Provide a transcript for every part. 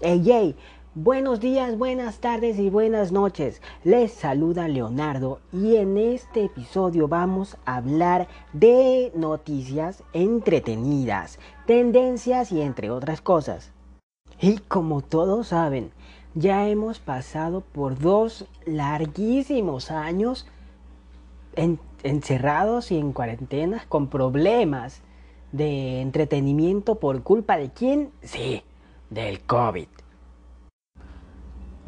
Hey, buenos días, buenas tardes y buenas noches. Les saluda Leonardo y en este episodio vamos a hablar de noticias entretenidas, tendencias y entre otras cosas. Y como todos saben, ya hemos pasado por 2 larguísimos años encerrados y en cuarentenas con problemas de entretenimiento por culpa de ¿quién? Sí, del COVID.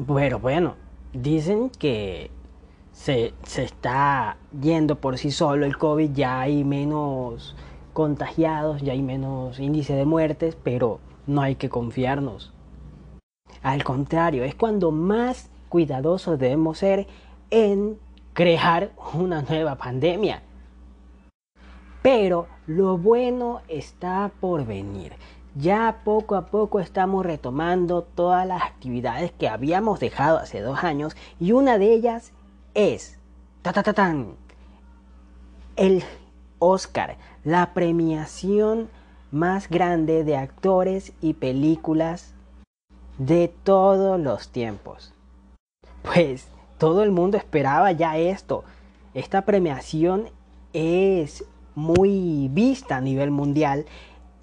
Pero bueno, dicen que se está yendo por sí solo el COVID, ya hay menos contagiados, ya hay menos índice de muertes, pero no hay que confiarnos. Al contrario, es cuando más cuidadosos debemos ser en crear una nueva pandemia. Pero lo bueno está por venir. Ya poco a poco estamos retomando todas las actividades que habíamos dejado hace 2 años y una de ellas es el Oscar, la premiación más grande de actores y películas de todos los tiempos. Pues todo el mundo esperaba ya esto. Esta premiación es muy vista a nivel mundial.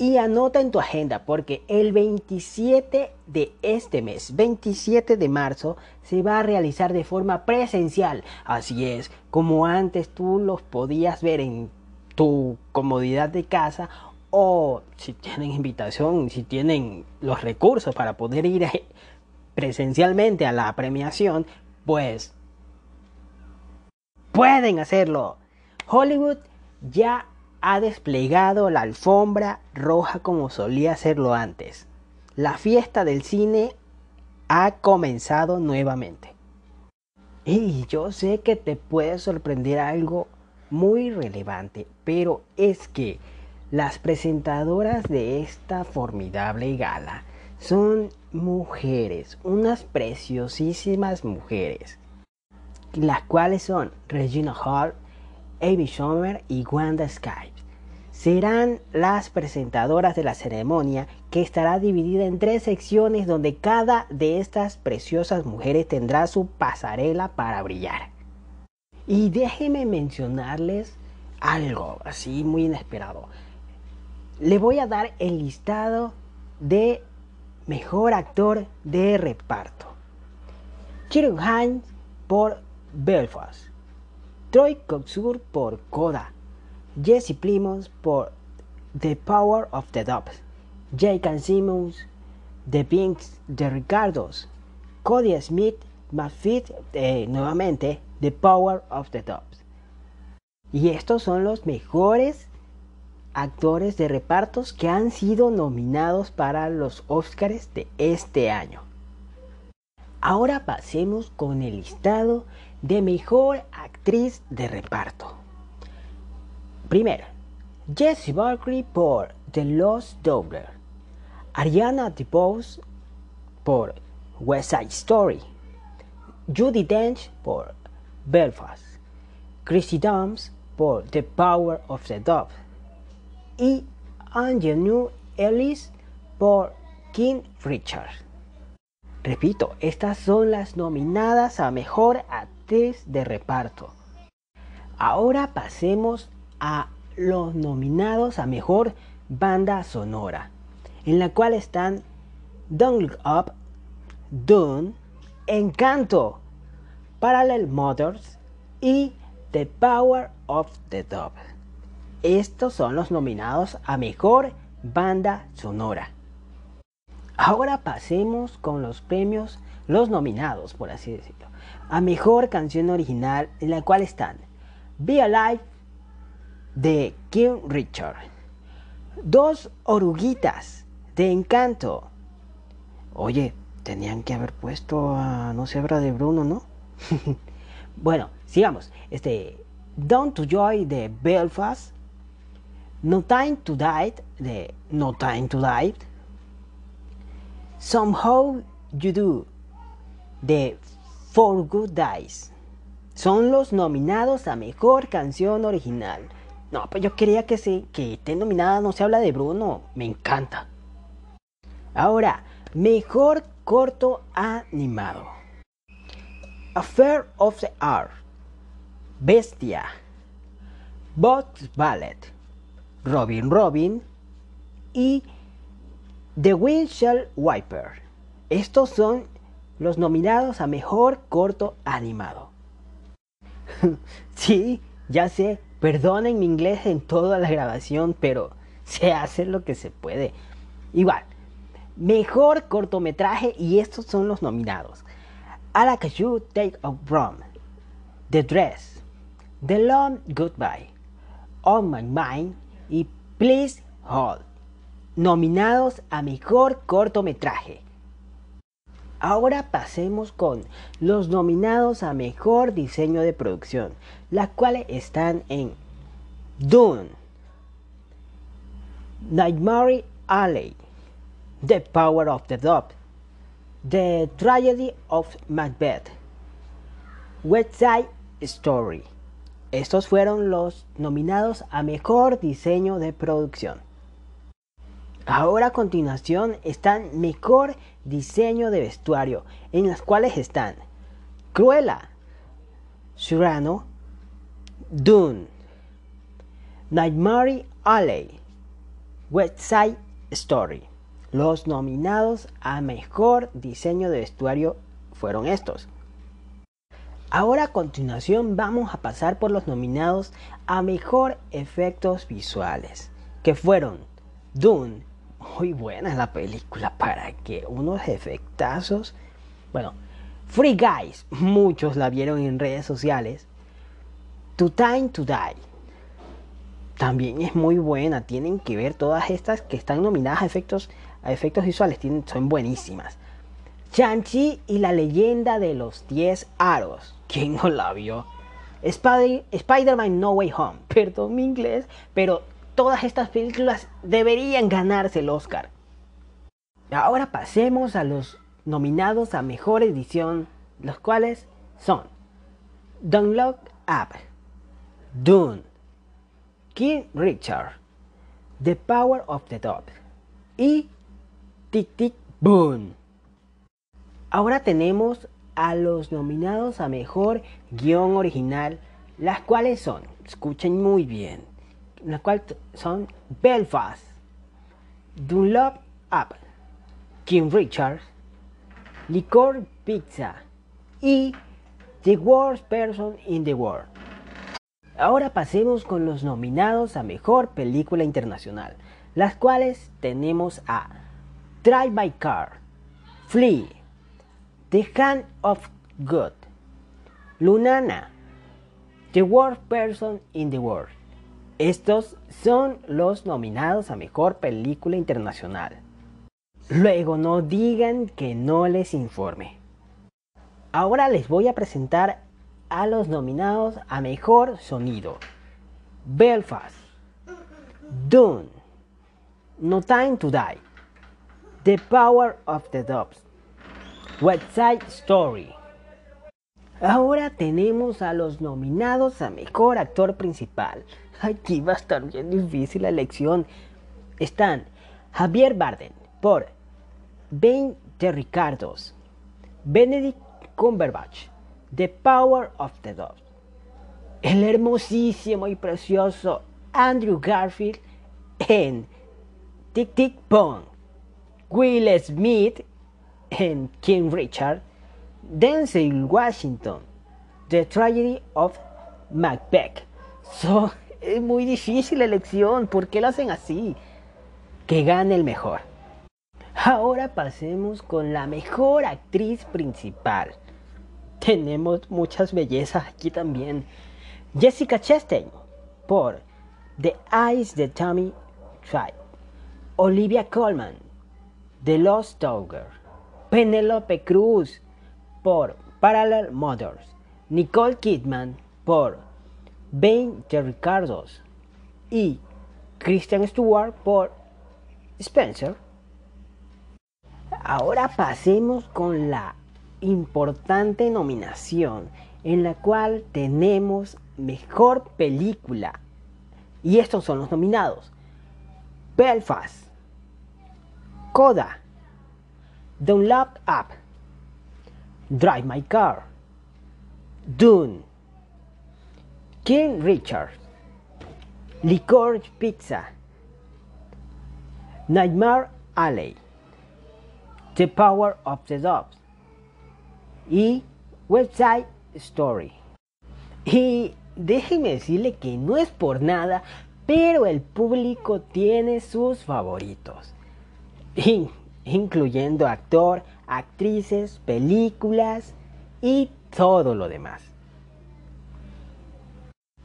Y anota en tu agenda porque el 27 de este mes, 27 de marzo, se va a realizar de forma presencial. Así es, como antes tú los podías ver en tu comodidad de casa o si tienen invitación, si tienen los recursos para poder ir presencialmente a la premiación, pues pueden hacerlo. Hollywood ya ha desplegado la alfombra roja como solía hacerlo antes. La fiesta del cine ha comenzado nuevamente. Y yo sé que te puede sorprender algo muy relevante, pero es que las presentadoras de esta formidable gala son mujeres, unas preciosísimas mujeres, las cuales son Regina Hall, Amy Schumer y Wanda Sykes. Serán las presentadoras de la ceremonia, que estará dividida en 3 secciones donde cada de estas preciosas mujeres tendrá su pasarela para brillar. Y déjenme mencionarles algo así muy inesperado. Le voy a dar el listado de mejor actor de reparto. Ciarán Hinds por Belfast, Troy Kotsur por Coda, Jesse Plemons por The Power of the Dog, Jake Gyllenhaal, The Binks de Ricardos, Cody Smith Smit-McPhee, nuevamente The Power of the Dog. Y estos son los mejores actores de repartos que han sido nominados para los Oscars de este año. Ahora pasemos con el listado de mejor actriz de reparto. Primero, Jesse Buckley por The Lost Daughter, Ariana DeBose por West Side Story, Judy Dench por Belfast, Chrissy Dams por The Power of the Dog y Angelou Ellis por King Richard. Repito, estas son las nominadas a mejor actriz de reparto. Ahora pasemos a los nominados a mejor banda sonora, en la cual están Don't Look Up, Dune, Encanto, Parallel Mothers y The Power of the Dog. Estos son los nominados a mejor banda sonora. Ahora pasemos con los premios, los nominados, por así decirlo, a mejor canción original, en la cual están Be Alive de King Richard, Dos Oruguitas de Encanto. Oye, tenían que haber puesto a No se habla de Bruno, ¿no? Bueno, sigamos. Down to Joy de Belfast, No Time to Die de No Time to Die, Somehow You Do de For Good Days son los nominados a mejor canción original. No, pues yo quería que esté nominada No se habla de Bruno, me encanta. Ahora, mejor Corto animado. Affair of the Hour. Bestia. Bot's Ballet. Robin Robin. Y The Windshield Wiper. Estos son los nominados a mejor corto animado. Sí, ya sé, perdonen mi inglés en toda la grabación, pero se hace lo que se puede. Igual, mejor cortometraje, y estos son los nominados: Alakazoo Take of Brom, The Dress, The Long Goodbye, On My Mind y Please Hold, nominados a mejor cortometraje. Ahora pasemos con los nominados a mejor diseño de producción, las cuales están en Dune, Nightmare Alley, The Power of the Dog, The Tragedy of Macbeth, West Side Story. Estos fueron los nominados a mejor diseño de producción. Ahora a continuación están mejor diseño de vestuario, en las cuales están Cruella, Cyrano, Dune, Nightmare Alley, West Side Story. Los nominados a mejor diseño de vestuario fueron estos. Ahora a continuación vamos a pasar por los nominados a mejor efectos visuales, que fueron Dune. Muy buena la película, para que unos efectazos. Bueno, Free Guys, muchos la vieron en redes sociales. To Time to Die también es muy buena. Tienen que ver todas estas que están nominadas a efectos visuales, son buenísimas. Shang-Chi y la leyenda de los 10 aros. ¿Quién no la vio? Spider-Man No Way Home. Perdón mi inglés, pero todas estas películas deberían ganarse el Oscar. Ahora pasemos a los nominados a mejor edición, los cuales son Don't Look Up, Dune, King Richard, The Power of the Dog y Tic Tic Boom. Ahora tenemos a los nominados a mejor guión original, las cuales son, escuchen muy bien, las cuales son Belfast, Dunlop Up, King Richard, Licor Pizza y The Worst Person in the World. Ahora pasemos con los nominados a mejor película internacional, las cuales tenemos a Drive My Car, Flea, The Hand of God, Lunana, The Worst Person in the World. Estos son los nominados a mejor película internacional. Luego no digan que no les informe. Ahora les voy a presentar a los nominados a mejor sonido: Belfast, Dune, No Time to Die, The Power of the Dog, West Side Story. Ahora tenemos a los nominados a mejor actor principal. Aquí va a estar bien difícil la elección. Están Javier Bardem por 20 Ricardos, Benedict Cumberbatch, The Power of the Dog, el hermosísimo y precioso Andrew Garfield en Tic Tic Boom, Will Smith en King Richard, Denzel Washington, The Tragedy of Macbeth. Es muy difícil la elección, ¿por qué lo hacen así? Que gane el mejor. Ahora pasemos con la mejor actriz principal. Tenemos muchas bellezas aquí también. Jessica Chastain por The Eyes de Tommy Tribe, Olivia Colman, The Lost Daughter, Penélope Cruz por Parallel Mothers, Nicole Kidman por 20 Ricardos y Kristen Stewart por Spencer. Ahora pasemos con la importante nominación, en la cual tenemos mejor película, y estos son los nominados: Belfast, Coda, Don't Look Up, Drive My Car, Dune, King Richard, Licorice Pizza, Nightmare Alley, The Power of the Dog y West Side Story. Y déjeme decirle que no es por nada, pero el público tiene sus favoritos, incluyendo actor, actrices, películas y todo lo demás.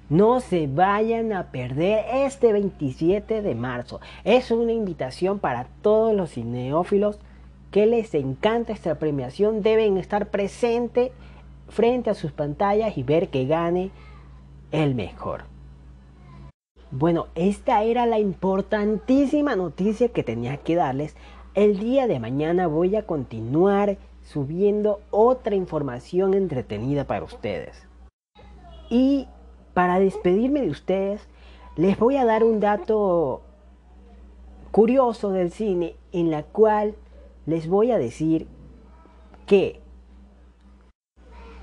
No se vayan a perder este 27 de marzo. Es una invitación para todos los cineófilos que les encanta esta premiación. Deben estar presentes frente a sus pantallas y ver que gane el mejor. Bueno, esta era la importantísima noticia que tenía que darles. El día de mañana voy a continuar subiendo otra información entretenida para ustedes. Y para despedirme de ustedes, les voy a dar un dato curioso del cine, en la cual les voy a decir que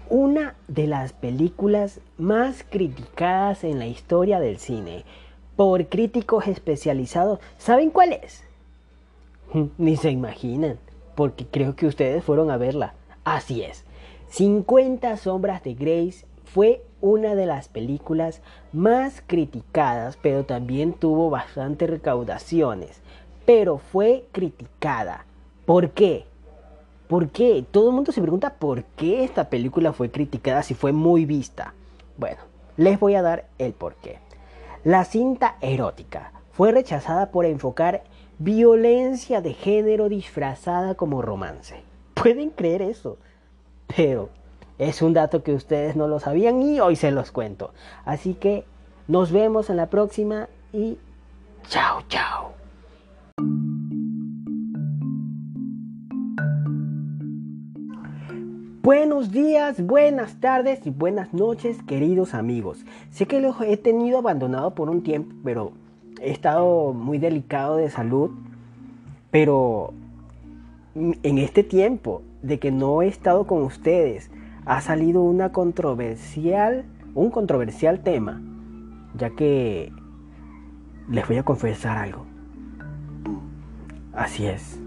una de las películas más criticadas en la historia del cine por críticos especializados, ¿saben cuál es? Ni se imaginan, porque creo que ustedes fueron a verla. Así es, 50 sombras de Grey fue una de las películas más criticadas, pero también tuvo bastantes recaudaciones, pero fue criticada. ¿Por qué? ¿Por qué? Todo el mundo se pregunta por qué esta película fue criticada si fue muy vista. Bueno, les voy a dar el porqué. La cinta erótica fue rechazada por enfocar violencia de género disfrazada como romance. ¿Pueden creer eso? Pero es un dato que ustedes no lo sabían y hoy se los cuento. Así que nos vemos en la próxima y chao, chao. Buenos días, buenas tardes y buenas noches, queridos amigos. Sé que los he tenido abandonado por un tiempo, pero he estado muy delicado de salud. Pero en este tiempo de que no he estado con ustedes, ha salido un controversial tema, ya que les voy a confesar algo. Así es.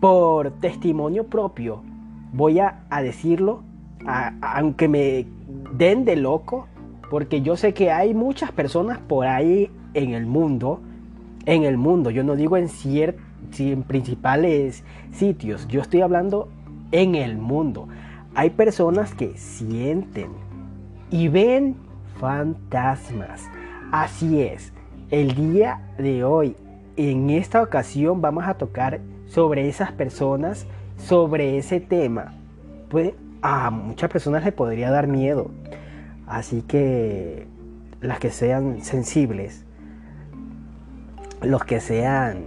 Por testimonio propio voy a decirlo, aunque me den de loco, porque yo sé que hay muchas personas por ahí en el mundo, yo no digo en principales sitios, yo estoy hablando en el mundo. Hay personas que sienten y ven fantasmas. Así es, el día de hoy, en esta ocasión vamos a tocar sobre esas personas, sobre ese tema. Pues a muchas personas les podría dar miedo, así que las que sean sensibles, los que sean,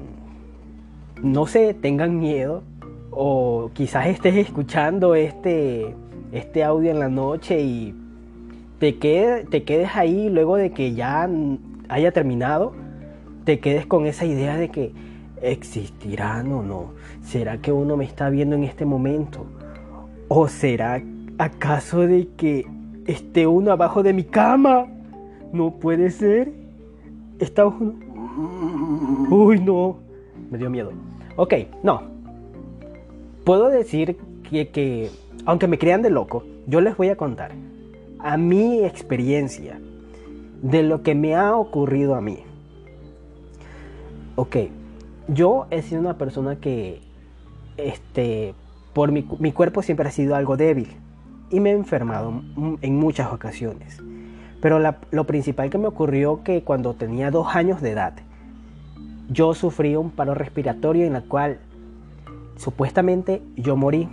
no sé, tengan miedo, o quizás estés escuchando este audio en la noche y te quedes ahí luego de que ya haya terminado, te quedes con esa idea de que ¿existirán o no? ¿Será que uno me está viendo en este momento? ¿O será acaso de que esté uno abajo de mi cama? No puede ser. Está uno. Uy, no. Me dio miedo. Ok, no. Puedo decir que aunque me crean de loco, yo les voy a contar a mi experiencia de lo que me ha ocurrido a mí. Ok. Yo he sido una persona que, por mi cuerpo siempre ha sido algo débil y me he enfermado en muchas ocasiones. Pero lo principal que me ocurrió que cuando tenía 2 años de edad, yo sufrí un paro respiratorio en el cual supuestamente yo morí.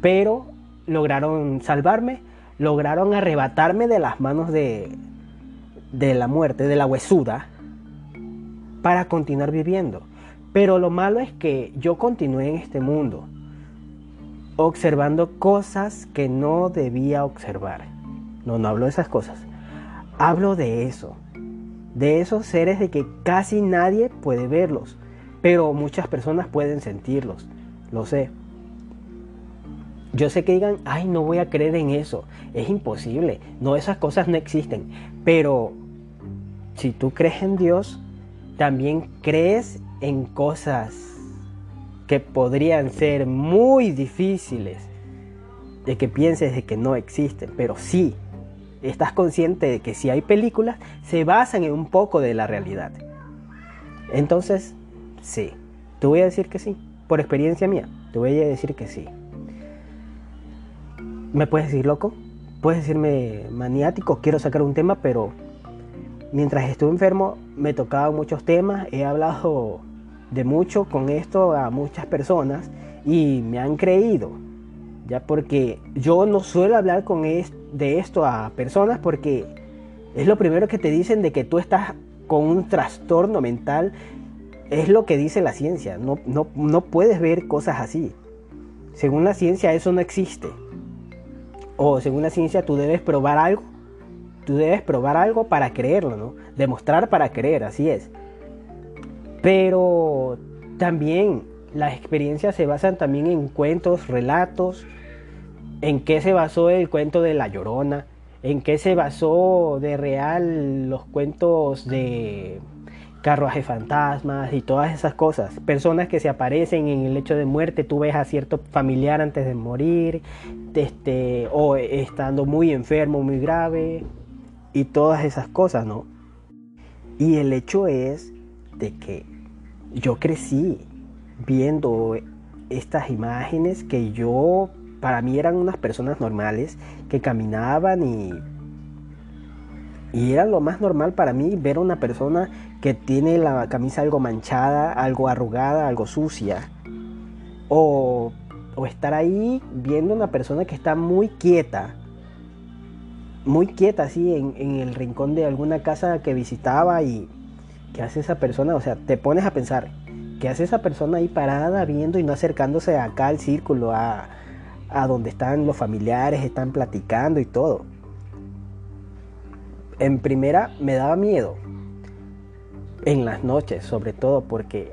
Pero lograron salvarme, lograron arrebatarme de las manos de la muerte, de la huesuda, para continuar viviendo. Pero lo malo es que yo continué en este mundo observando cosas que no debía observar. No hablo de esas cosas, hablo de eso, de esos seres de que casi nadie puede verlos, pero muchas personas pueden sentirlos, lo sé. Yo sé que digan, ay, no voy a creer en eso, es imposible, no, esas cosas no existen. Pero si tú crees en Dios, también crees en cosas que podrían ser muy difíciles de que pienses de que no existen, pero sí, estás consciente de que si hay películas, se basan en un poco de la realidad. Entonces, sí, te voy a decir que sí, por experiencia mía, te voy a decir que sí. Me puedes decir loco, puedes decirme maniático, quiero sacar un tema, pero mientras estuve enfermo me tocaba muchos temas, he hablado de mucho con esto a muchas personas y me han creído, ya, porque yo no suelo hablar de esto a personas porque es lo primero que te dicen de que tú estás con un trastorno mental, es lo que dice la ciencia, no puedes ver cosas así, según la ciencia eso no existe. O según la ciencia, tú debes probar algo para creerlo, ¿no? Demostrar para creer, así es. Pero también las experiencias se basan también en cuentos, relatos, en qué se basó el cuento de La Llorona, en qué se basó de real los cuentos de carruajes fantasmas y todas esas cosas, personas que se aparecen en el lecho de muerte, tú ves a cierto familiar antes de morir, o estando muy enfermo, muy grave, y todas esas cosas, ¿no? Y el hecho es de que yo crecí viendo estas imágenes que para mí eran unas personas normales que caminaban y era lo más normal para mí ver a una persona que tiene la camisa algo manchada, algo arrugada, algo sucia. O estar ahí viendo a una persona que está muy quieta así en el rincón de alguna casa que visitaba y ¿qué hace esa persona? O sea, te pones a pensar, ¿qué hace esa persona ahí parada viendo y no acercándose acá al círculo, a donde están los familiares, están platicando y todo? En primera me daba miedo, en las noches sobre todo, porque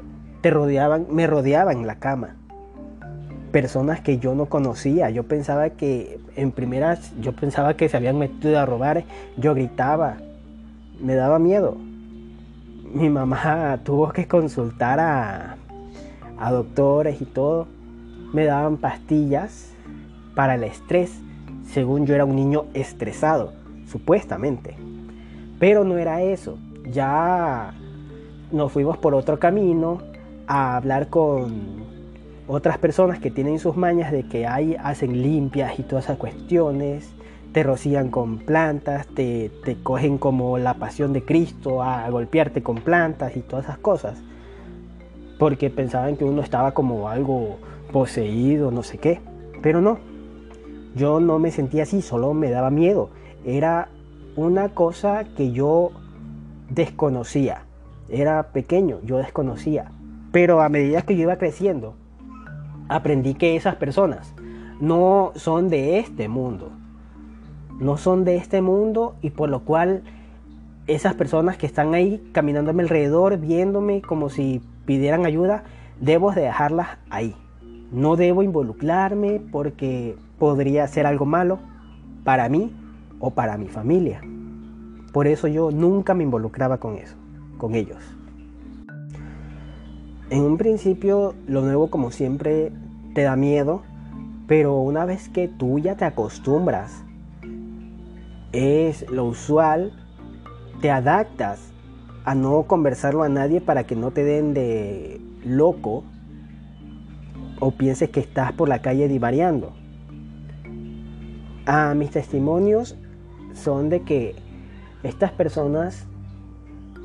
me rodeaban la cama personas que yo no conocía. Yo pensaba que se habían metido a robar, yo gritaba, me daba miedo. Mi mamá tuvo que consultar a doctores y todo, me daban pastillas para el estrés, según yo era un niño estresado, supuestamente. Pero no era eso. Ya nos fuimos por otro camino a hablar con otras personas que tienen sus mañas de que hacen limpias y todas esas cuestiones. Te rocían con plantas, te cogen como la pasión de Cristo a golpearte con plantas y todas esas cosas. Porque pensaban que uno estaba como algo poseído, no sé qué. Pero no, yo no me sentía así, solo me daba miedo. Era una cosa que yo desconocía, era pequeño, yo desconocía, pero a medida que yo iba creciendo, aprendí que esas personas no son de este mundo, y por lo cual esas personas que están ahí caminando a mi alrededor, viéndome como si pidieran ayuda, debo de dejarlas ahí, no debo involucrarme porque podría ser algo malo para mí o para mi familia. Por eso yo nunca me involucraba con ellos. En un principio, lo nuevo como siempre te da miedo, pero una vez que tú ya te acostumbras, es lo usual, te adaptas a no conversarlo a nadie para que no te den de loco o pienses que estás por la calle divariando. Mis testimonios son de que estas personas,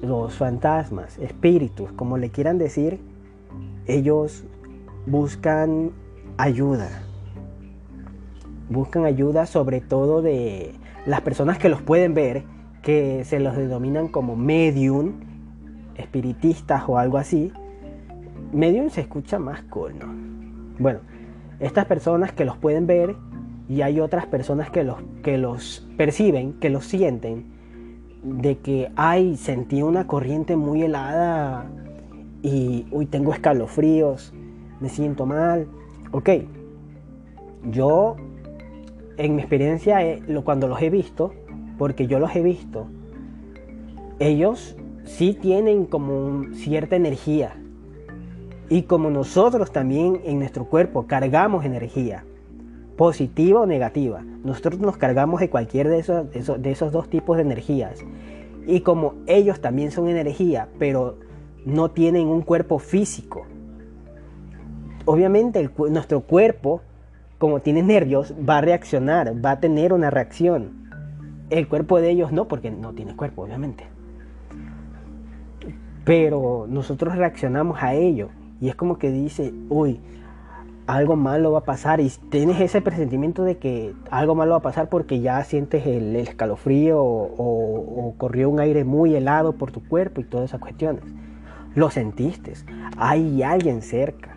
los fantasmas, espíritus, como le quieran decir, ellos buscan ayuda sobre todo de las personas que los pueden ver, que se los denominan como medium, espiritistas o algo así. Medium se escucha más cool, ¿no? Bueno, estas personas que los pueden ver, y hay otras personas que los perciben, que los sienten, de que sentí una corriente muy helada y uy, tengo escalofríos, me siento mal. Ok, yo en mi experiencia, cuando los he visto, porque yo los he visto, ellos sí tienen como cierta energía, y como nosotros también en nuestro cuerpo cargamos energía, positiva o negativa, nosotros nos cargamos de cualquier de esos dos tipos de energías, y como ellos también son energía, pero no tienen un cuerpo físico, obviamente nuestro cuerpo, como tiene nervios, va a reaccionar, va a tener una reacción. El cuerpo de ellos no, porque no tiene cuerpo, obviamente. Pero nosotros reaccionamos a ello. Y es como que dice, uy, algo malo va a pasar. Y tienes ese presentimiento de que algo malo va a pasar porque ya sientes el escalofrío o corrió un aire muy helado por tu cuerpo y todas esas cuestiones. Lo sentiste. Hay alguien cerca.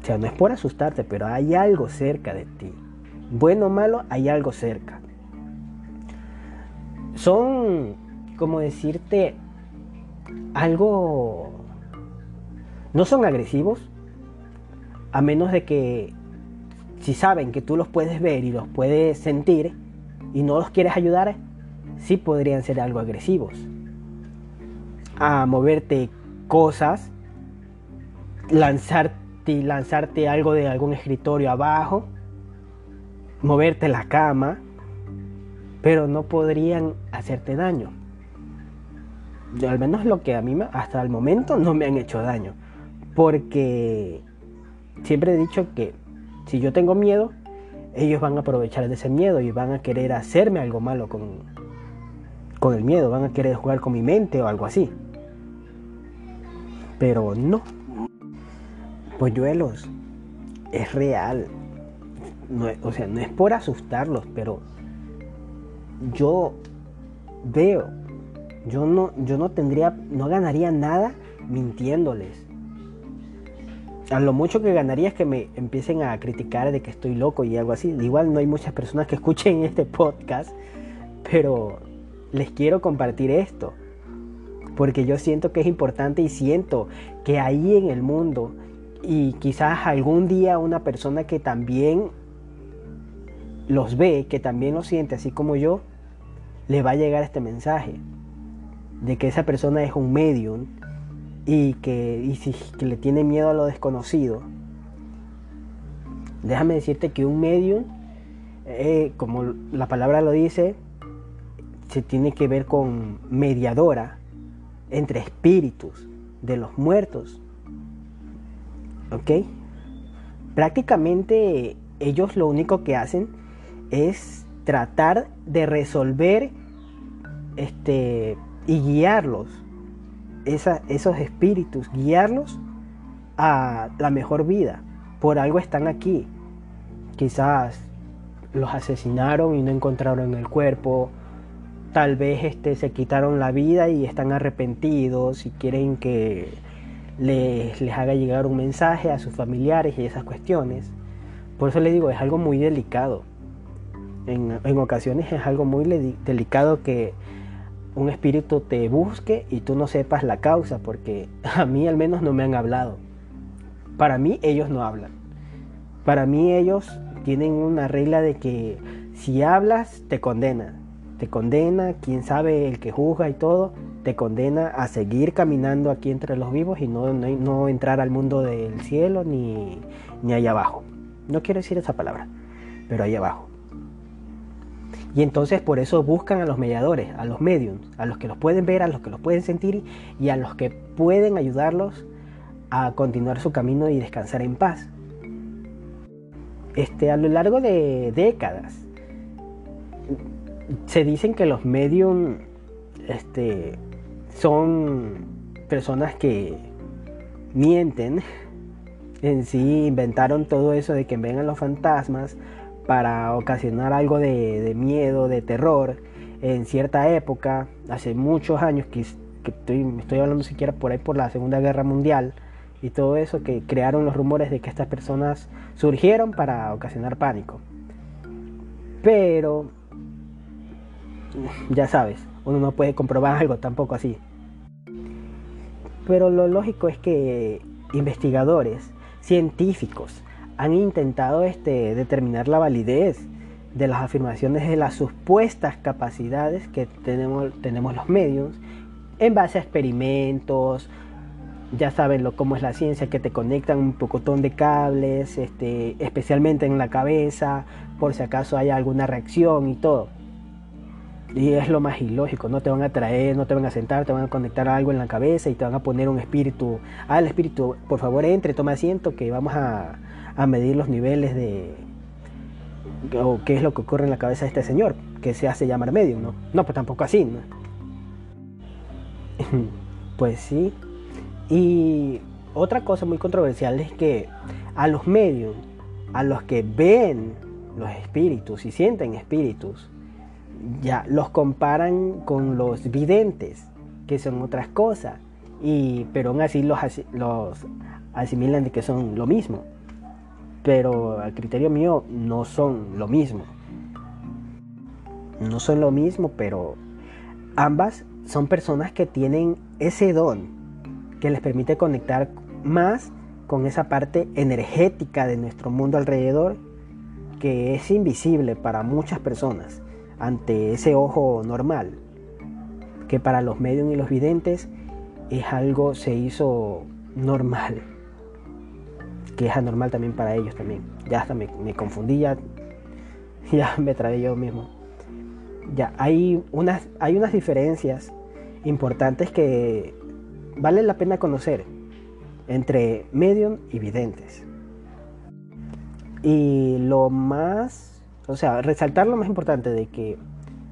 O sea, no es por asustarte, pero hay algo cerca de ti. Bueno o malo, hay algo cerca. Son, como decirte, algo... No son agresivos, a menos de que si saben que tú los puedes ver y los puedes sentir y no los quieres ayudar, sí podrían ser algo agresivos. A moverte cosas, lanzarte algo de algún escritorio abajo, moverte la cama, pero no podrían hacerte daño. Yo, al menos lo que a mí hasta el momento no me han hecho daño, porque siempre he dicho que si yo tengo miedo, ellos van a aprovechar de ese miedo y van a querer hacerme algo malo con el miedo, van a querer jugar con mi mente o algo así, pero no. Polluelos, es real, no, o sea, no es por asustarlos, pero yo veo, yo no ganaría nada mintiéndoles. A lo mucho que ganaría es que me empiecen a criticar de que estoy loco y algo así. Igual no hay muchas personas que escuchen este podcast, pero les quiero compartir esto, porque yo siento que es importante y siento que ahí en el mundo... Y quizás algún día una persona que también los ve, que también los siente, así como yo, le va a llegar este mensaje de que esa persona es un medium y que le tiene miedo a lo desconocido. Déjame decirte que un medium, como la palabra lo dice, se tiene que ver con mediadora entre espíritus de los muertos. ¿Ok? Prácticamente ellos lo único que hacen es tratar de resolver y guiarlos, esos espíritus, guiarlos a la mejor vida. Por algo están aquí. Quizás los asesinaron y no encontraron el cuerpo. Tal vez se quitaron la vida y están arrepentidos y quieren que... Les haga llegar un mensaje a sus familiares y esas cuestiones. Por eso les digo, es algo muy delicado. En ocasiones es algo muy delicado que un espíritu te busque y tú no sepas la causa, porque a mí al menos no me han hablado. Para mí ellos no hablan. Para mí ellos tienen una regla de que si hablas te condena. Te condena, quién sabe, el que juzga y todo, te condena a seguir caminando aquí entre los vivos y no entrar al mundo del cielo ni allá abajo. No quiero decir esa palabra, pero allá abajo. Y entonces por eso buscan a los mediadores, a los mediums, a los que los pueden ver, a los que los pueden sentir y a los que pueden ayudarlos a continuar su camino y descansar en paz. A lo largo de décadas se dicen que los mediums son personas que mienten. En sí inventaron todo eso de que vengan los fantasmas para ocasionar algo de miedo, de terror en cierta época, hace muchos años que me estoy hablando siquiera por ahí por la Segunda Guerra Mundial y todo eso, que crearon los rumores de que estas personas surgieron para ocasionar pánico. Pero ya sabes, uno no puede comprobar algo tampoco así. Pero lo lógico es que investigadores, científicos, han intentado determinar la validez de las afirmaciones de las supuestas capacidades que tenemos los mediums en base a experimentos. Ya saben cómo es la ciencia, que te conectan un pocotón de cables, especialmente en la cabeza, por si acaso haya alguna reacción y todo. Y es lo más ilógico, no te van a traer, no te van a sentar, te van a conectar algo en la cabeza y te van a poner un espíritu. Ah, el espíritu, por favor, entre, toma asiento, que vamos a medir los niveles de... o qué es lo que ocurre en la cabeza de este señor, que se hace llamar medium, ¿no? No, pues tampoco así, ¿no? Pues sí. Y otra cosa muy controversial es que a los mediums, a los que ven los espíritus y sienten espíritus, ya los comparan con los videntes, que son otras cosas, pero aún así los asimilan de que son lo mismo. Pero al criterio mío no son lo mismo. No son lo mismo, pero ambas son personas que tienen ese don que les permite conectar más con esa parte energética de nuestro mundo alrededor, que es invisible para muchas personas ante ese ojo normal, que para los mediums y los videntes es algo se hizo normal, que es anormal también para ellos también. Ya hasta me confundí, ya me trabé yo mismo. Ya, hay unas diferencias importantes que vale la pena conocer entre medium y videntes. Y lo más, resaltar lo más importante de que,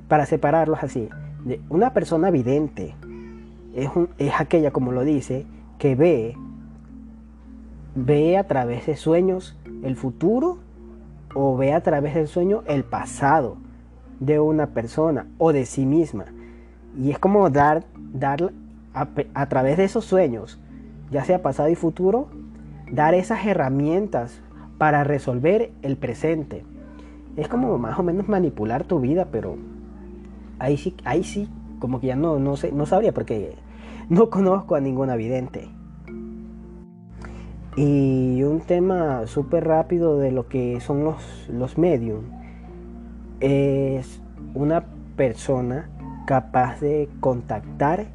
para separarlos así, de una persona vidente es aquella, como lo dice, que ve a través de sueños el futuro, o ve a través del sueño el pasado de una persona o de sí misma, y es como dar a través de esos sueños, ya sea pasado y futuro, dar esas herramientas para resolver el presente. Es como más o menos manipular tu vida, pero ahí sí como que ya no sé, no sabría, porque no conozco a ninguna vidente. Y un tema súper rápido de lo que son los medium: es una persona capaz de contactar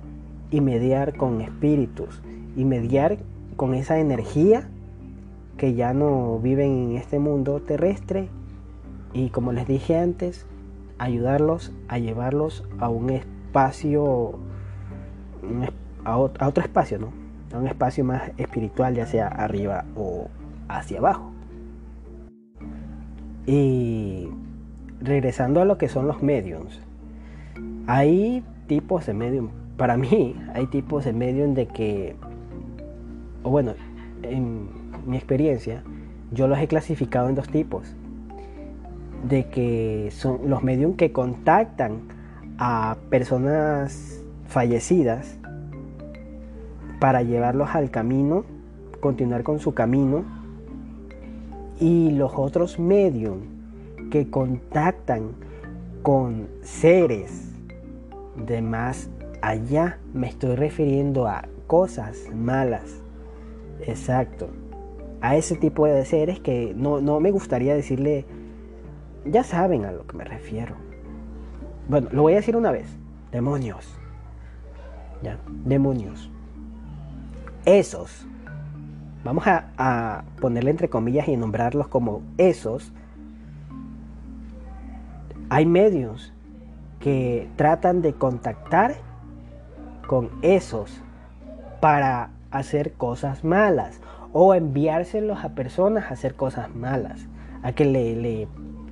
y mediar con espíritus, y mediar con esa energía que ya no viven en este mundo terrestre, y, como les dije antes, ayudarlos a llevarlos a un espacio, a otro espacio, ¿no? A un espacio más espiritual, ya sea arriba o hacia abajo. Y regresando a lo que son los mediums, hay tipos de medium. Para mí hay tipos de medium de que, o bueno, en mi experiencia yo los he clasificado en dos tipos, de que son los medium que contactan a personas fallecidas para llevarlos al camino, continuar con su camino, y los otros medium que contactan con seres de más allá. Me estoy refiriendo a cosas malas, exacto, a ese tipo de seres que no me gustaría decirle, ya saben a lo que me refiero. Bueno, lo voy a decir una vez: demonios. Ya, demonios. Esos, vamos a ponerle entre comillas y nombrarlos como esos. Hay medios que tratan de contactar con esos para hacer cosas malas, o enviárselos a personas a hacer cosas malas, a que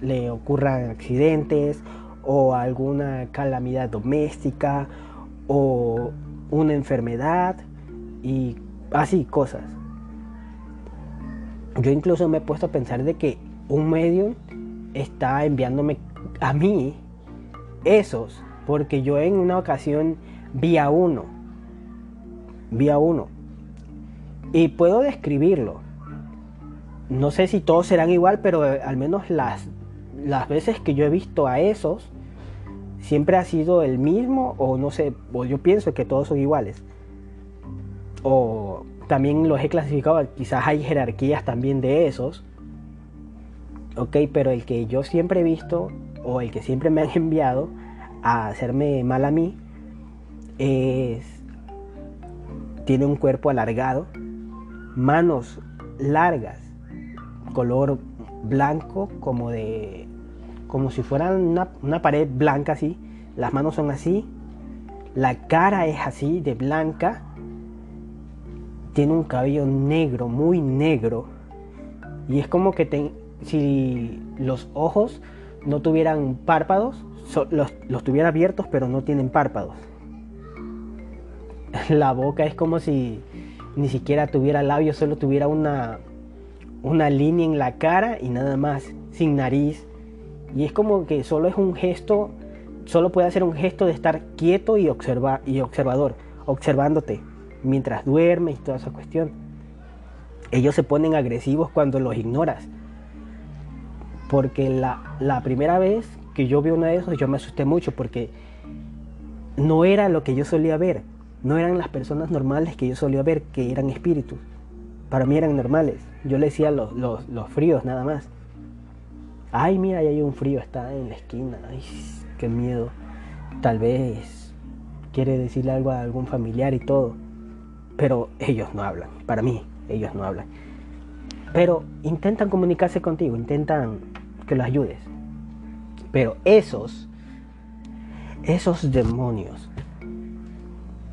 le ocurran accidentes, o alguna calamidad doméstica, o una enfermedad, y así cosas. Yo incluso me he puesto a pensar de que un medium está enviándome a mí esos, porque yo en una ocasión vi a uno, y puedo describirlo. No sé si todos serán igual, pero al menos las veces que yo he visto a esos, siempre ha sido el mismo, o no sé, o yo pienso que todos son iguales. o también los he clasificado, quizás hay jerarquías también de esos, ok, pero el que yo siempre he visto o el que siempre me han enviado a hacerme mal a mí tiene un cuerpo alargado, manos largas, color blanco como si fueran una pared blanca así, las manos son así, la cara es así de blanca, tiene un cabello negro, muy negro, y es como que si los ojos no tuvieran párpados, los tuviera abiertos pero no tienen párpados. La boca es como si ni siquiera tuviera labios, solo tuviera una línea en la cara y nada más, sin nariz. Y es como que solo puede hacer un gesto de estar quieto y observándote mientras duermes y toda esa cuestión. Ellos se ponen agresivos cuando los ignoras. Porque la primera vez que yo vi uno de esos, yo me asusté mucho porque no era lo que yo solía ver. No eran las personas normales que yo solía ver, que eran espíritus. Para mí eran normales. Yo le decía los fríos nada más. Ay, mira, ahí hay un frío, está en la esquina. Ay, qué miedo. Tal vez quiere decirle algo a algún familiar y todo. Pero ellos no hablan. Para mí, ellos no hablan. Pero intentan comunicarse contigo, intentan que los ayudes. Pero esos demonios,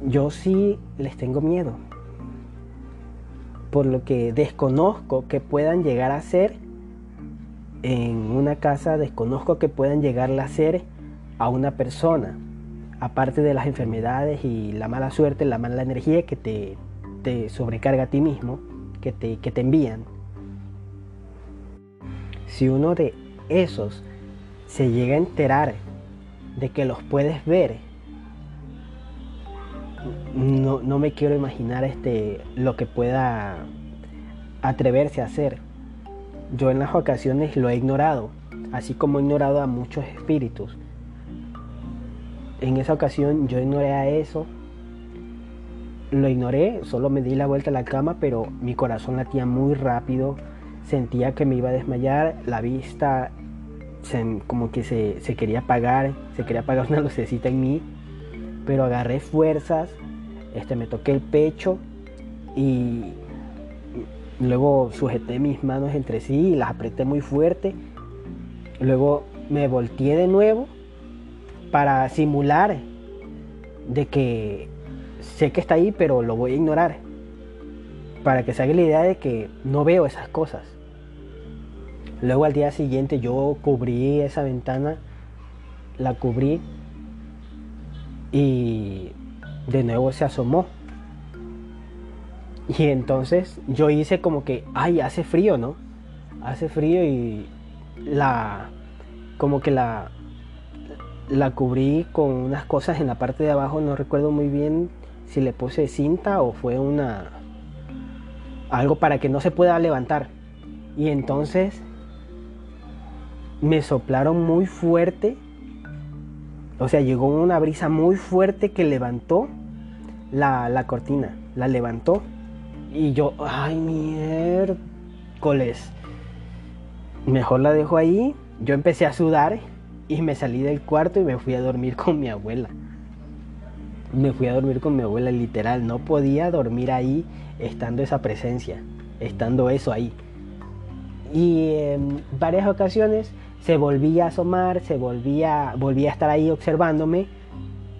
yo sí les tengo miedo, por lo que desconozco que puedan llegar a ser en una casa, desconozco que puedan llegar a ser a una persona, aparte de las enfermedades y la mala suerte, la mala energía que te sobrecarga a ti mismo, que te envían. Si uno de esos se llega a enterar de que los puedes ver, No me quiero imaginar lo que pueda atreverse a hacer. Yo en las ocasiones lo he ignorado, así como he ignorado a muchos espíritus. En esa ocasión yo ignoré a eso. Lo ignoré, solo me di la vuelta a la cama, pero mi corazón latía muy rápido. Sentía que me iba a desmayar, la vista como que se quería apagar una lucecita en mí. Pero agarré fuerzas, me toqué el pecho y luego sujeté mis manos entre sí y las apreté muy fuerte. Luego me volteé de nuevo para simular de que sé que está ahí, pero lo voy a ignorar, para que se haga la idea de que no veo esas cosas. Luego al día siguiente yo cubrí esa ventana, la cubrí, y de nuevo se asomó. Y entonces yo hice como que, ay, hace frío, ¿no? Hace frío, y la cubrí con unas cosas en la parte de abajo. No recuerdo muy bien si le puse cinta o fue algo para que no se pueda levantar. Y entonces me soplaron muy fuerte. O sea, llegó una brisa muy fuerte que levantó la cortina. La levantó. Y yo, ay, miércoles. Mejor la dejo ahí. Yo empecé a sudar y me salí del cuarto y me fui a dormir con mi abuela. Literal. No podía dormir ahí estando esa presencia. Estando eso ahí. Y en varias ocasiones se volvía a asomar, volvía a estar ahí observándome,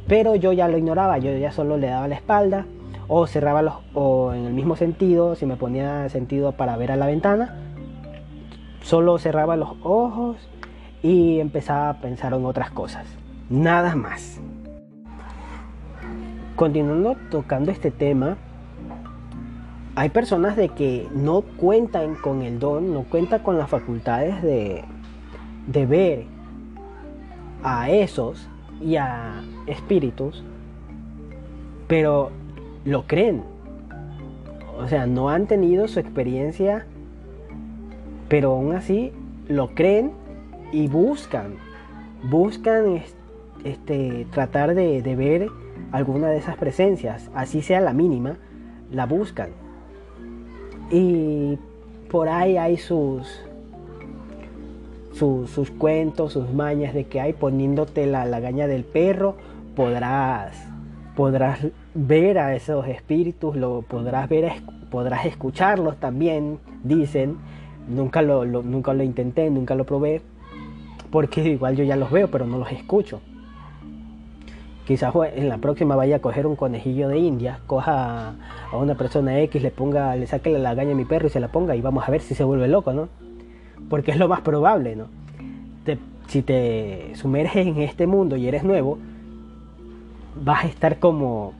pero yo ya lo ignoraba, yo ya solo le daba la espalda, o cerraba o en el mismo sentido, si me ponía sentido para ver a la ventana, solo cerraba los ojos y empezaba a pensar en otras cosas, nada más. Continuando tocando este tema, hay personas de que no cuentan con el don, no cuentan con las facultades de ver a esos y a espíritus, pero lo creen. O sea, no han tenido su experiencia, pero aún así lo creen y buscan tratar de ver alguna de esas presencias, así sea la mínima, la buscan. Y por ahí hay sus cuentos, sus mañas de que hay poniéndote la lagaña del perro podrás ver a esos espíritus, podrás escucharlos también, dicen. Nunca lo intenté, nunca lo probé, porque igual yo ya los veo, pero no los escucho. Quizás en la próxima vaya a coger un conejillo de India, coja a una persona X, le saque la lagaña a mi perro y se la ponga, y vamos a ver si se vuelve loco, ¿no? Porque es lo más probable, ¿no? Si te sumerges en este mundo y eres nuevo, vas a estar como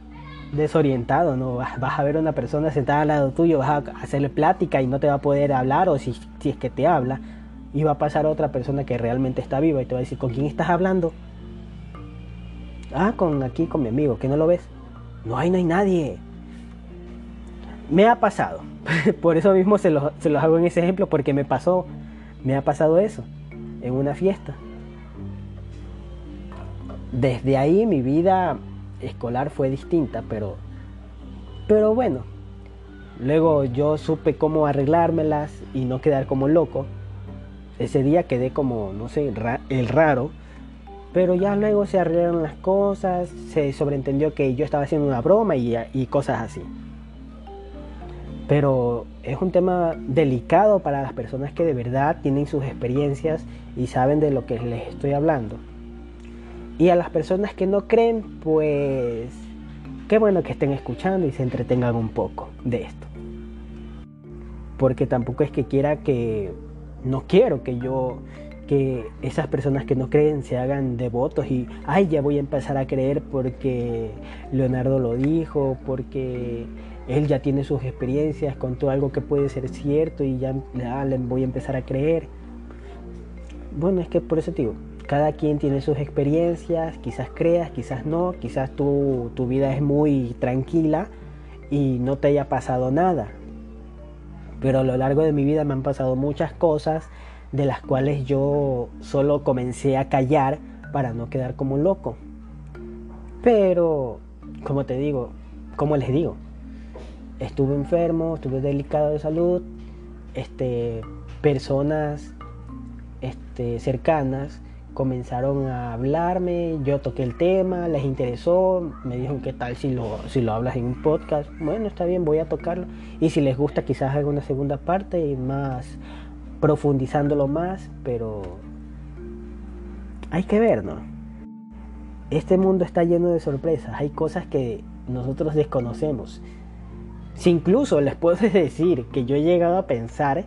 desorientado, ¿no? Vas a ver a una persona sentada al lado tuyo, vas a hacerle plática y no te va a poder hablar, o si es que te habla, y va a pasar a otra persona que realmente está viva y te va a decir: ¿con quién estás hablando? Ah, con mi amigo. ¿Que no lo ves? No, ahí no hay nadie. Me ha pasado. Por eso mismo se los hago en ese ejemplo, porque me ha pasado eso en una fiesta. Desde ahí mi vida escolar fue distinta, pero bueno, luego yo supe cómo arreglármelas y no quedar como loco. Ese día quedé como, no sé, el raro, pero ya luego se arreglaron las cosas, se sobreentendió que yo estaba haciendo una broma y cosas así. Pero es un tema delicado para las personas que de verdad tienen sus experiencias y saben de lo que les estoy hablando. Y a las personas que no creen, pues qué bueno que estén escuchando y se entretengan un poco de esto. Porque tampoco es que no quiero que esas personas que no creen se hagan devotos y ay, ya voy a empezar a creer porque Leonardo lo dijo, porque él ya tiene sus experiencias, contó algo que puede ser cierto y ya le voy a empezar a creer. Bueno, es que por eso te digo, cada quien tiene sus experiencias, quizás creas, quizás no, quizás tu vida es muy tranquila y no te haya pasado nada. Pero a lo largo de mi vida me han pasado muchas cosas de las cuales yo solo comencé a callar para no quedar como un loco. Pero, como les digo, estuve enfermo, estuve delicado de salud, personas cercanas comenzaron a hablarme, yo toqué el tema, les interesó, me dijeron: ¿qué tal si lo hablas en un podcast? Bueno, está bien, voy a tocarlo, y si les gusta quizás haga una segunda parte y más, profundizándolo más, pero hay que ver, ¿no? Este mundo está lleno de sorpresas, hay cosas que nosotros desconocemos. Si incluso les puedo decir que yo he llegado a pensar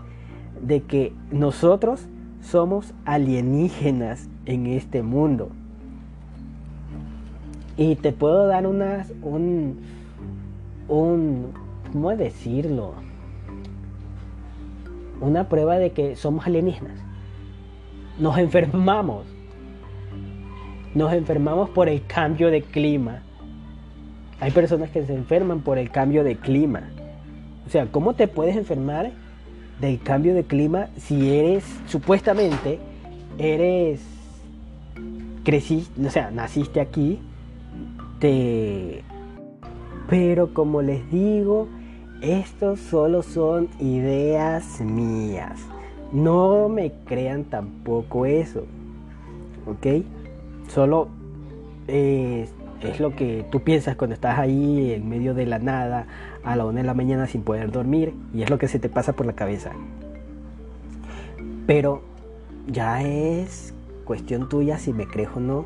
de que nosotros somos alienígenas en este mundo. Y te puedo dar ¿cómo decirlo? Una prueba de que somos alienígenas. Nos enfermamos por el cambio de clima. Hay personas que se enferman por el cambio de clima. O sea, ¿cómo te puedes enfermar del cambio de clima si naciste aquí? Pero como les digo, estos solo son ideas mías. No me crean tampoco eso, ¿ok? Solo es lo que tú piensas cuando estás ahí en medio de la nada a la 1:00 a.m. sin poder dormir, y es lo que se te pasa por la cabeza. Pero ya es cuestión tuya si me crees o no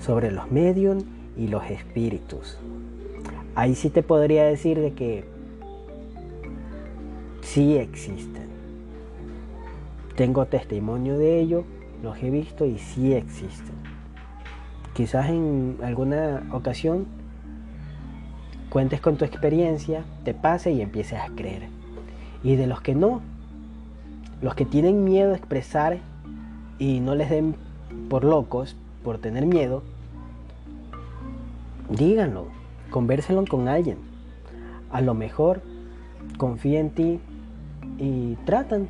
sobre los mediums y los espíritus. Ahí sí te podría decir de que sí existen. Tengo testimonio de ello, los he visto y sí existen. Quizás en alguna ocasión cuentes con tu experiencia, te pase y empieces a creer. Y de los que no, los que tienen miedo a expresar y no les den por locos por tener miedo, díganlo, convérselo con alguien. A lo mejor confía en ti y tratan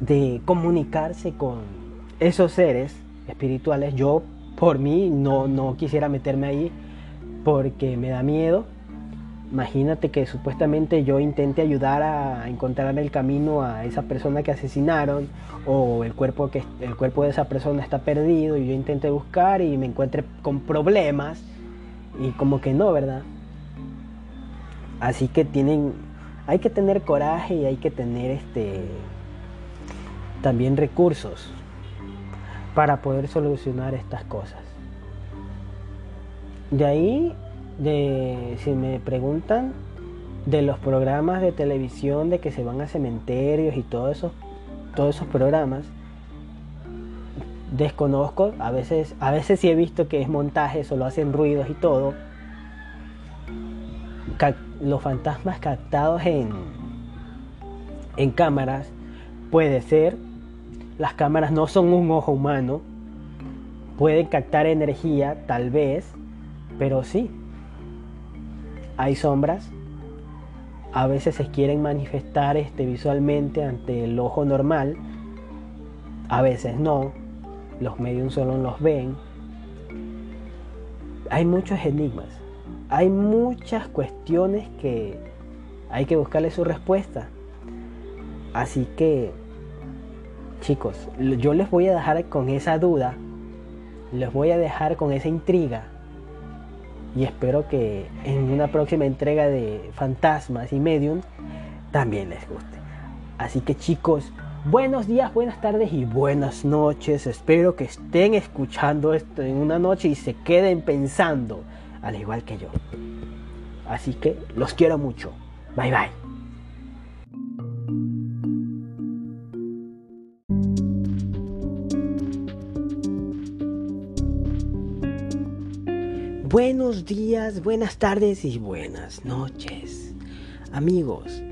de comunicarse con esos seres espirituales. Yo por mí no quisiera meterme ahí porque me da miedo, Imagínate que supuestamente yo intenté ayudar a encontrar el camino a esa persona que asesinaron, o el cuerpo de esa persona está perdido y yo intenté buscar y me encuentre con problemas, y como que no, ¿verdad? Así que hay que tener coraje y hay que tener también recursos para poder solucionar estas cosas. De ahí, si me preguntan de los programas de televisión de que se van a cementerios y todos esos programas, desconozco. A veces sí he visto que es montaje, solo hacen ruidos y todo. Los fantasmas captados en cámaras, puede ser. Las cámaras no son un ojo humano, pueden captar energía, tal vez, pero sí. Hay sombras, a veces se quieren manifestar visualmente ante el ojo normal, a veces no, los mediums solo los ven. Hay muchos enigmas, hay muchas cuestiones que hay que buscarle su respuesta. Así que, chicos, yo les voy a dejar con esa duda, les voy a dejar con esa intriga. Y espero que en una próxima entrega de Fantasmas y Medium también les guste. Así que, chicos, buenos días, buenas tardes y buenas noches. Espero que estén escuchando esto en una noche y se queden pensando, al igual que yo. Así que los quiero mucho. Bye, bye. Buenos días, buenas tardes y buenas noches. Amigos,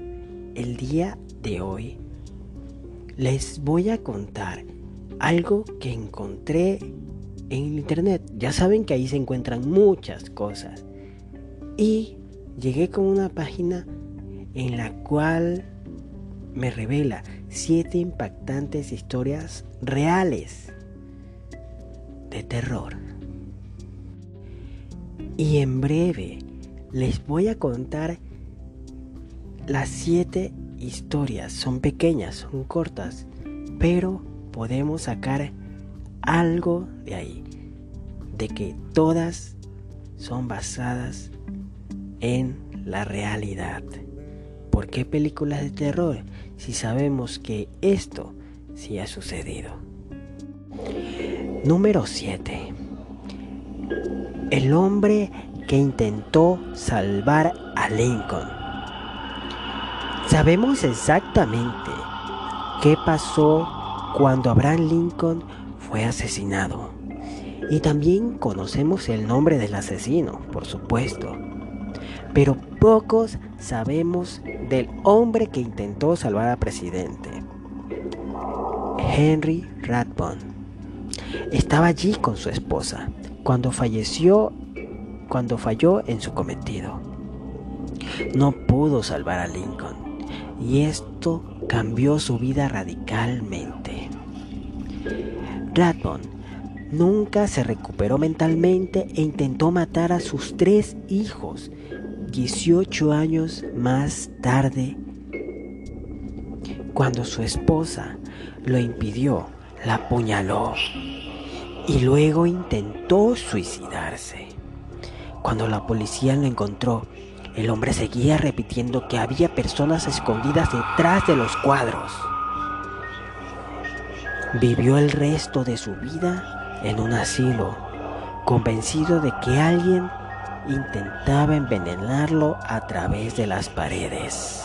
el día de hoy les voy a contar algo que encontré en internet. Ya saben que ahí se encuentran muchas cosas. Y llegué con una página en la cual me revela 7 impactantes historias reales de terror. Y en breve les voy a contar las 7 historias. Son pequeñas, son cortas, pero podemos sacar algo de ahí, de que todas son basadas en la realidad. ¿Por qué películas de terror si sabemos que esto sí ha sucedido? Número 7. El hombre que intentó salvar a Lincoln. Sabemos exactamente qué pasó cuando Abraham Lincoln fue asesinado. Y también conocemos el nombre del asesino, por supuesto. Pero pocos sabemos del hombre que intentó salvar al presidente. Henry Rathbone estaba allí con su esposa cuando falló en su cometido. No pudo salvar a Lincoln, y esto cambió su vida radicalmente. Rathbone nunca se recuperó mentalmente e intentó matar a sus 3 hijos 18 años más tarde, cuando su esposa lo impidió. La apuñaló y luego intentó suicidarse. Cuando la policía lo encontró, el hombre seguía repitiendo que había personas escondidas detrás de los cuadros. Vivió el resto de su vida en un asilo, convencido de que alguien intentaba envenenarlo a través de las paredes.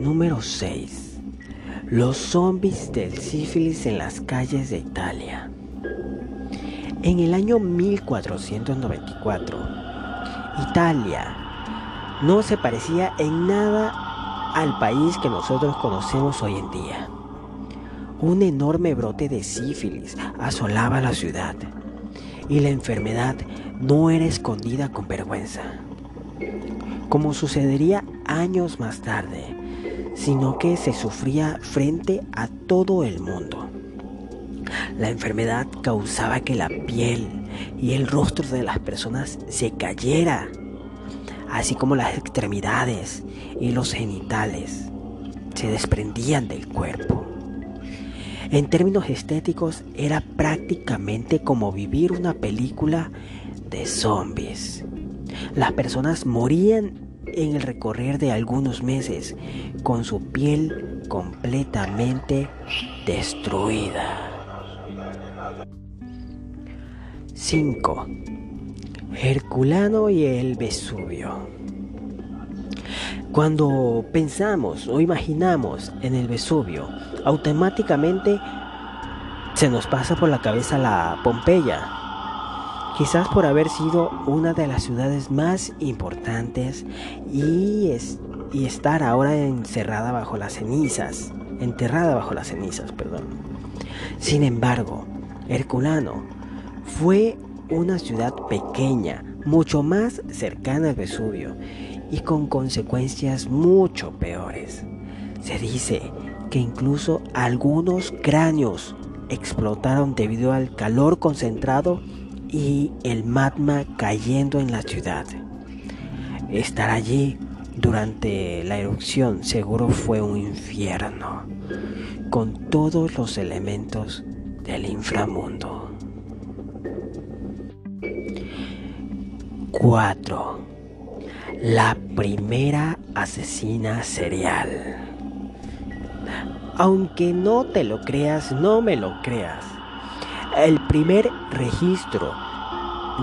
Número 6. Los zombies del sífilis en las calles de Italia. En el año 1494, Italia no se parecía en nada al país que nosotros conocemos hoy en día. Un enorme brote de sífilis asolaba la ciudad, y la enfermedad no era escondida con vergüenza, como sucedería años más tarde, sino que se sufría frente a todo el mundo. La enfermedad causaba que la piel, y el rostro de las personas se cayera, así como las extremidades y los genitales se desprendían del cuerpo. En términos estéticos, era prácticamente como vivir una película de zombies. Las personas morían en el recorrer de algunos meses con su piel completamente destruida. 5. Herculano y el Vesubio. Cuando pensamos o imaginamos en el Vesubio, automáticamente se nos pasa por la cabeza la Pompeya, quizás por haber sido una de las ciudades más importantes y estar ahora enterrada bajo las cenizas. Sin embargo, Herculano fue una ciudad pequeña, mucho más cercana al Vesubio y con consecuencias mucho peores. Se dice que incluso algunos cráneos explotaron debido al calor concentrado y el magma cayendo en la ciudad. Estar allí durante la erupción seguro fue un infierno, con todos los elementos del inframundo. 4. La primera asesina serial. Aunque no te lo creas, no me lo creas, el primer registro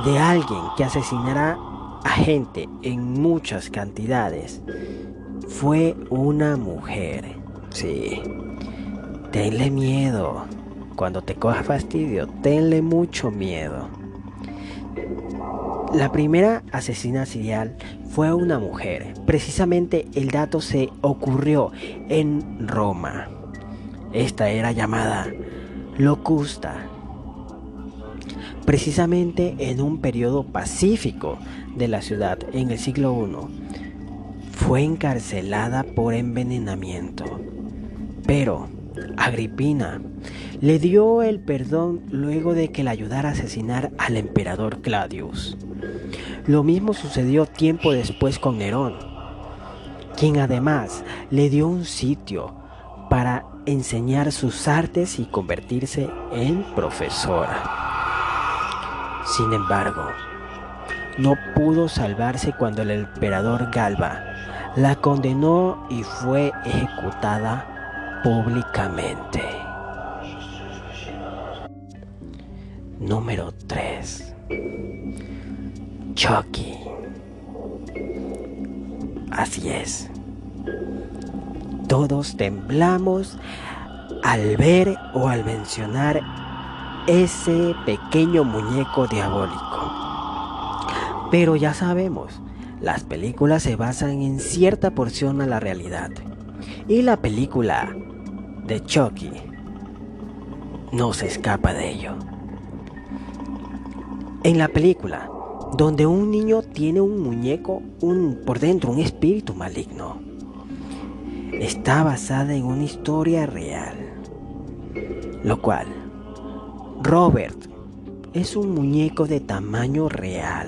de alguien que asesinará a gente en muchas cantidades fue una mujer. Sí, tenle miedo. Cuando te coja fastidio, tenle mucho miedo. La primera asesina serial fue una mujer. Precisamente el dato se ocurrió en Roma. Esta era llamada Locusta, precisamente en un periodo pacífico de la ciudad en el siglo I. Fue encarcelada por envenenamiento, pero Agripina le dio el perdón luego de que la ayudara a asesinar al emperador Claudio. Lo mismo sucedió tiempo después con Nerón, quien además le dio un sitio para enseñar sus artes y convertirse en profesora. Sin embargo, no pudo salvarse cuando el emperador Galba la condenó y fue ejecutada públicamente. Número 3. Chucky. Así es. Todos temblamos al ver o al mencionar ese pequeño muñeco diabólico. Pero ya sabemos, las películas se basan en cierta porción a la realidad. Y la película de Chucky no se escapa de ello. En la película, donde un niño tiene un muñeco, por dentro un espíritu maligno, está basada en una historia real, lo cual Robert es un muñeco de tamaño real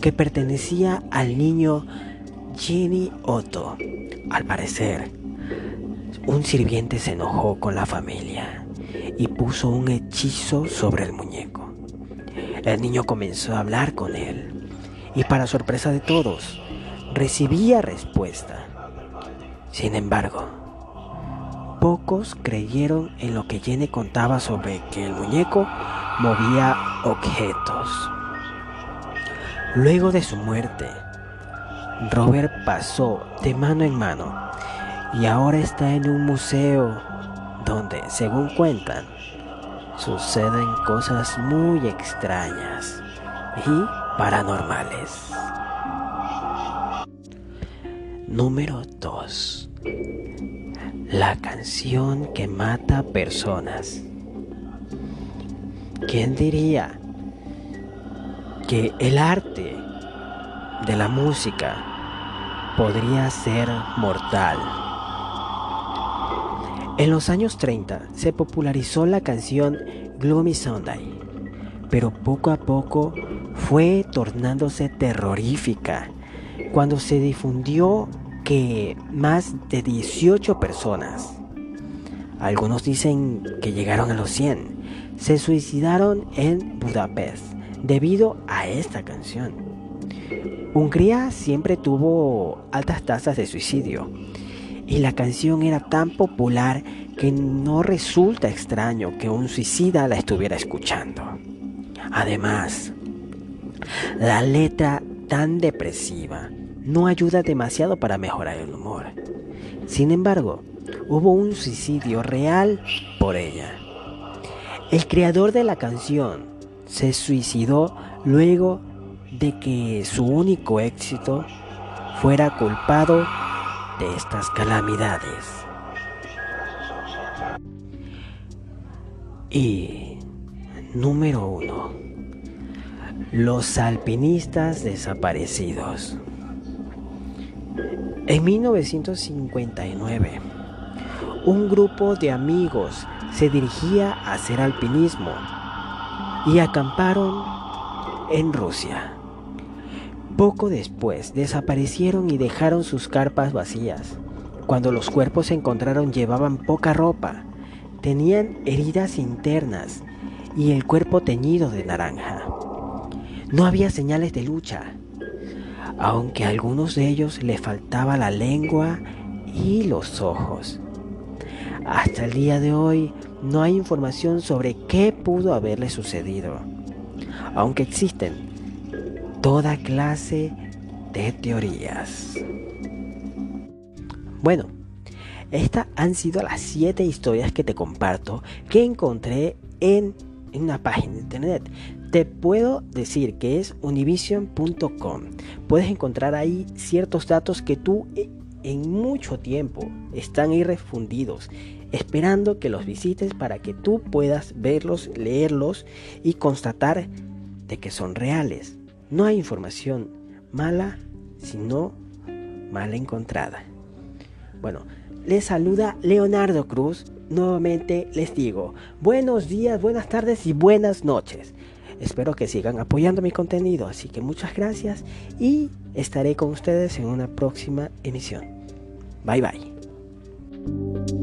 que pertenecía al niño Jenny Otto. Al parecer, un sirviente se enojó con la familia y puso un hechizo sobre el muñeco. El niño comenzó a hablar con él y, para sorpresa de todos, recibía respuesta. Sin embargo, pocos creyeron en lo que Jenny contaba sobre que el muñeco movía objetos. Luego de su muerte, Robert pasó de mano en mano y ahora está en un museo donde, según cuentan, suceden cosas muy extrañas y paranormales. Número 2. La canción que mata personas. ¿Quién diría que el arte de la música podría ser mortal? En los años 30 se popularizó la canción Gloomy Sunday pero poco a poco fue tornándose terrorífica cuando se difundió que más de 18 personas, algunos dicen que llegaron a los 100, se suicidaron en Budapest debido a esta canción. Hungría siempre tuvo altas tasas de suicidio y la canción era tan popular que no resulta extraño que un suicida la estuviera escuchando. Además, la letra tan depresiva no ayuda demasiado para mejorar el humor. Sin embargo, hubo un suicidio real por ella. El creador de la canción se suicidó luego de que su único éxito fuera culpado de estas calamidades. Y número 1. Los alpinistas desaparecidos. En 1959, un grupo de amigos se dirigía a hacer alpinismo y acamparon en Rusia. Poco después desaparecieron y dejaron sus carpas vacías. Cuando los cuerpos se encontraron, llevaban poca ropa, tenían heridas internas y el cuerpo teñido de naranja. No había señales de lucha, aunque a algunos de ellos les faltaba la lengua y los ojos. Hasta el día de hoy no hay información sobre qué pudo haberle sucedido, aunque existen toda clase de teorías. Bueno, estas han sido las 7 historias que te comparto que encontré en una página de internet. Te puedo decir que es univision.com. Puedes encontrar ahí ciertos datos que tú en mucho tiempo están ahí refundidos, esperando que los visites para que tú puedas verlos, leerlos y constatar de que son reales. No hay información mala, sino mal encontrada. Bueno, les saluda Leonardo Cruz. Nuevamente les digo, buenos días, buenas tardes y buenas noches. Espero que sigan apoyando mi contenido, así que muchas gracias y estaré con ustedes en una próxima emisión. Bye bye.